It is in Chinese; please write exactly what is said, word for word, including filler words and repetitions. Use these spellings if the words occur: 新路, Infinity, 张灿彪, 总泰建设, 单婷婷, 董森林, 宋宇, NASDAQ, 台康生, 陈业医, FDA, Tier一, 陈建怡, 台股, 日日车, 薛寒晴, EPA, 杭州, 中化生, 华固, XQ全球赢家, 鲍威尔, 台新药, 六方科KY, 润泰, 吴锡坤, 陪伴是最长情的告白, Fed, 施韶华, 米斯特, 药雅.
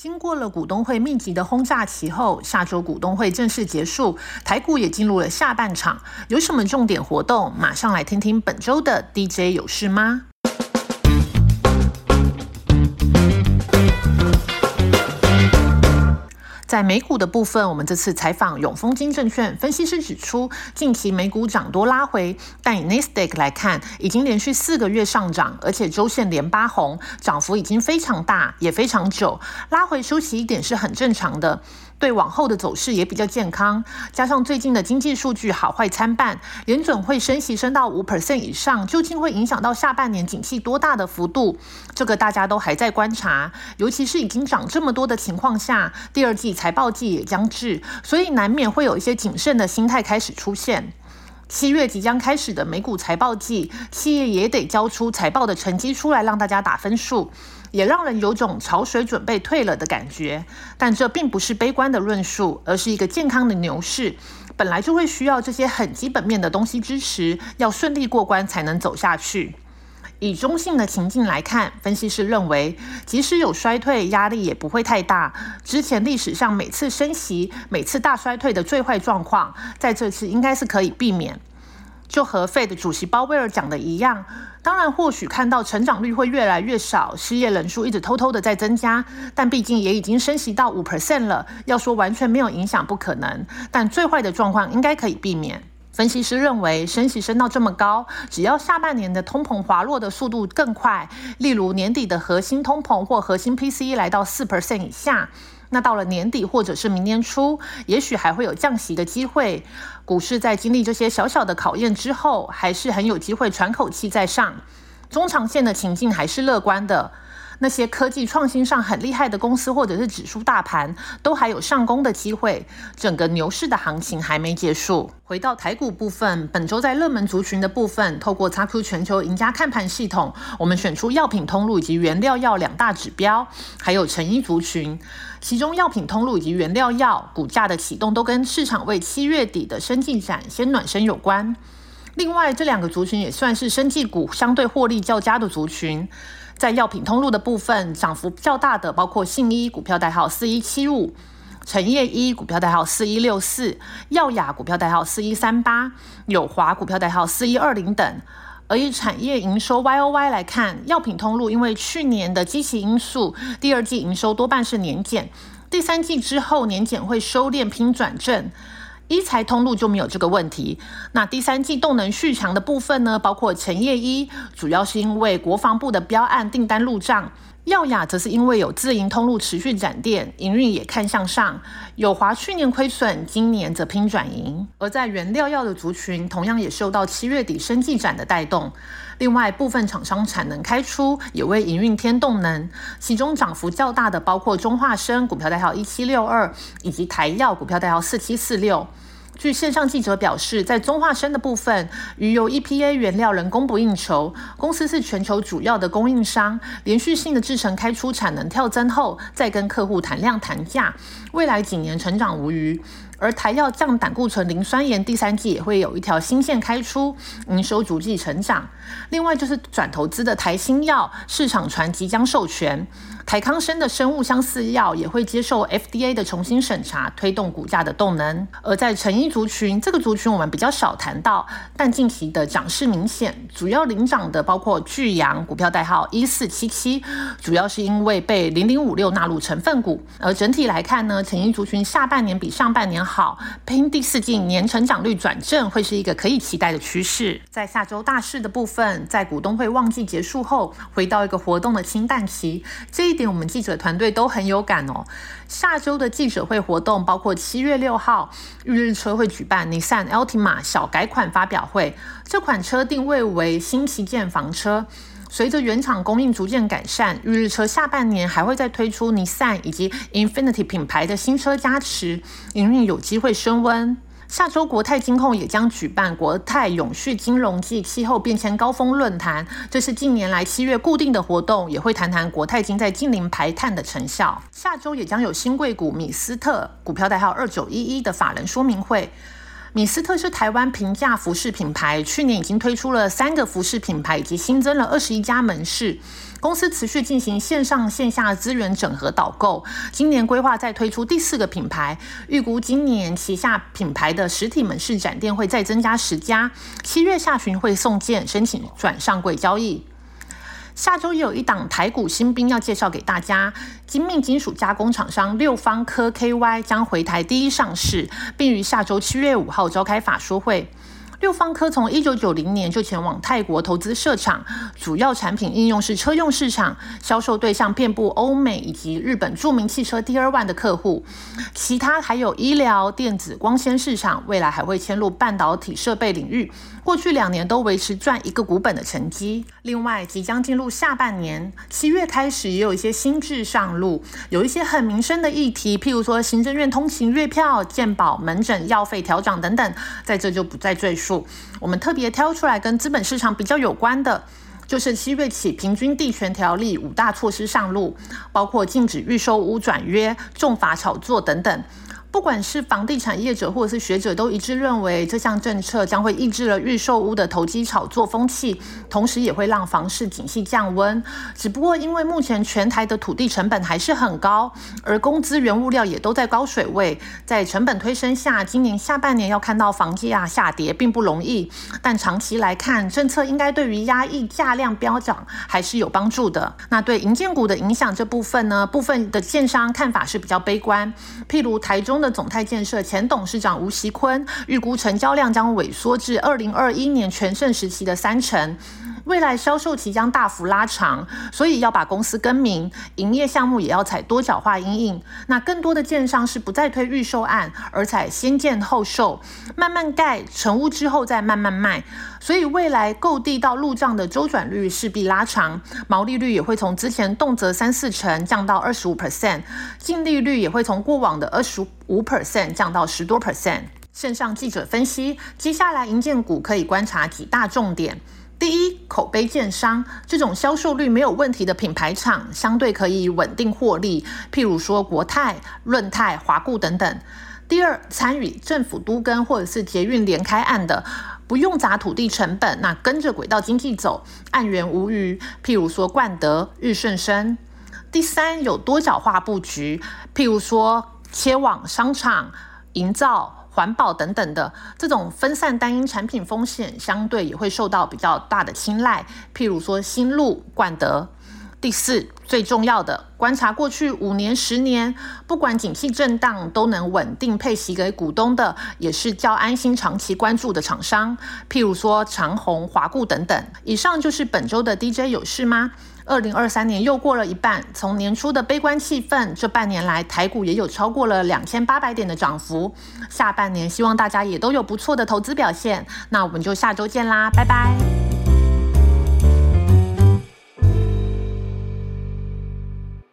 经过了股东会密集的轰炸期后，下周股东会正式结束，台股也进入了下半场。有什么重点活动？马上来听听本周的 D J 有事吗？在美股的部分，我们这次采访永丰金证券分析师指出，近期美股涨多拉回，但以 NASDAQ 来看，已经连续四个月上涨，而且周线连八红，涨幅已经非常大，也非常久，拉回休息一点是很正常的，对往后的走势也比较健康。加上最近的经济数据好坏参半，联准会升息升到 百分之五 以上，究竟会影响到下半年景气多大的幅度，这个大家都还在观察。尤其是已经涨这么多的情况下，第二季财报季也将至，所以难免会有一些谨慎的心态开始出现。七月即将开始的美股财报季，企业也得交出财报的成绩出来让大家打分数，也让人有种潮水准备退了的感觉。但这并不是悲观的论述，而是一个健康的牛市，本来就会需要这些很基本面的东西支持，要顺利过关才能走下去。以中性的情境来看，分析师认为，即使有衰退，压力也不会太大。之前历史上每次升息、每次大衰退的最坏状况，在这次应该是可以避免。就和 Fed 主席鲍威尔讲的一样，当然或许看到成长率会越来越少，失业人数一直偷偷的在增加，但毕竟也已经升息到 百分之五 了，要说完全没有影响不可能，但最坏的状况应该可以避免。分析师认为，升息升到这么高，只要下半年的通膨滑落的速度更快，例如年底的核心通膨或核心 P C E 来到 百分之四 以下，那到了年底或者是明年初，也许还会有降息的机会。股市在经历这些小小的考验之后，还是很有机会喘口气再上。中长线的情境还是乐观的，那些科技创新上很厉害的公司或者是指数大盘都还有上攻的机会，整个牛市的行情还没结束。回到台股部分，本周在热门族群的部分，透过 X Q 全球赢家看盘系统，我们选出药品通路以及原料药两大指标，还有成衣族群。其中药品通路以及原料药股价的启动都跟市场为七月底的生技展先暖身有关。另外，这两个族群也算是生技股相对获利较佳的族群。在药品通路的部分，涨幅较大的包括信医股票代号四一七五，陈业医股票代号四一六四，药雅股票代号四一三八，友华股票代号四一二零等。而以产业营收 Y O Y 来看，药品通路因为去年的基期因素，第二季营收多半是年减，第三季之后年减会收敛拼转正。医材通路就没有这个问题。那第三季动能续强的部分呢，包括陈业医，主要是因为国防部的标案订单入账；药雅则是因为有自营通路持续展店，营运也看向上。友华去年亏损，今年则拼转盈。而在原料药的族群，同样也受到七月底生技展的带动。另外，部分厂商产能开出，也为营运添动能。其中涨幅较大的包括中化生股票代号一七六二，以及台药股票代号四七四六。据线上记者表示，在中化生的部分，鱼油 E P A 原料仍供不应求，公司是全球主要的供应商，连续性的制程开出产能跳增后，再跟客户谈量谈价，未来几年成长无虞。而台药降胆固醇磷酸盐第三季也会有一条新线开出，营收逐季成长。另外就是转投资的台新药，市场传即将授权，台康生的生物相似药也会接受 F D A 的重新审查，推动股价的动能。而在成衣族群，这个族群我们比较少谈到，但近期的涨势明显，主要领涨的包括巨阳股票代号一四七七，主要是因为被零零五六纳入成分股。而整体来看呢，成衣族群下半年比上半年好，拼第四季年成长率转正会是一个可以期待的趋势。在下周大市的部分，在股东会旺季结束后，回到一个活动的清淡期，这一我们记者团队都很有感哦。下周的记者会活动包括七月六号，日日车会举办 Nissan Altima 小改款发表会，这款车定位为新旗舰房车。随着原厂供应逐渐改善，日日车下半年还会再推出 Nissan 以及 Infinity 品牌的新车加持，营运有机会升温。下周国泰金控也将举办国泰永续金融暨气候变迁高峰论坛，这是近年来七月固定的活动，也会谈谈国泰金在净零排碳的成效。下周也将有新贵股米斯特股票代号二九一一的法人说明会。米斯特是台湾平价服饰品牌，去年已经推出了三个服饰品牌，以及新增了二十一家门市。公司持续进行线上线下资源整合导购，今年规划再推出第四个品牌，预估今年旗下品牌的实体门市展店会再增加十家，七月下旬会送件申请转上柜交易。下周也有一档台股新兵要介绍给大家，精密金属加工厂商六方科 K Y 将回台第一上市，并于下周七月五号召开法说会。六方科从一九九零年就前往泰国投资设厂，主要产品应用是车用市场，销售对象遍布欧美以及日本著名汽车 Tier 一 的客户，其他还有医疗、电子、光纤市场，未来还会迁入半导体设备领域，过去两年都维持赚一个股本的成绩。另外，即将进入下半年，七月开始也有一些新制上路，有一些很民生的议题，譬如说行政院通勤月票、健保、门诊药费调涨等等，在这就不再赘述。我们特别挑出来跟资本市场比较有关的，就是七月起平均地权条例五大措施上路，包括禁止预售屋转约、重罚炒作等等。不管是房地产业者或者是学者都一致认为，这项政策将会抑制了预售屋的投机炒作风气，同时也会让房市景气降温。只不过因为目前全台的土地成本还是很高，而工资原物料也都在高水位，在成本推升下，今年下半年要看到房价下跌并不容易，但长期来看，政策应该对于压抑价量飙涨还是有帮助的。那对营建股的影响这部分呢，部分的建商看法是比较悲观，譬如台中的总泰建设前董事长吴锡坤预估成交量将萎缩至二零二一年全盛时期的三成，未来销售期将大幅拉长，所以要把公司更名，营业项目也要采多角化因应。那更多的建商是不再推预售案，而采先建后售，慢慢盖成屋之后再慢慢卖，所以未来购地到入账的周转率势必拉长，毛利率也会从之前动辄三四成降到 百分之二十五， 净利率也会从过往的 百分之二十五 降到十多 percent。 线上记者分析，接下来营建股可以观察几大重点。第一，口碑建商，这种销售率没有问题的品牌厂相对可以稳定获利，譬如说国泰、润泰、华固等等。第二，参与政府都更或者是捷运联开案的，不用砸土地成本，那跟着轨道经济走，案源无余，譬如说冠德、日盛生。第三，有多角化布局，譬如说切往商场、营造、环保等等的，这种分散单一产品风险相对也会受到比较大的青睐，譬如说新路、冠德。第四，最重要的，观察过去五年、十年，不管景气震荡都能稳定配息给股东的，也是较安心长期关注的厂商，譬如说长虹、华固等等。以上就是本周的 D J 有事吗？二零二三年又过了一半，从年初的悲观气氛，这半年来台股也有超过了两千八百点的涨幅。下半年希望大家也都有不错的投资表现。那我们就下周见啦，拜拜。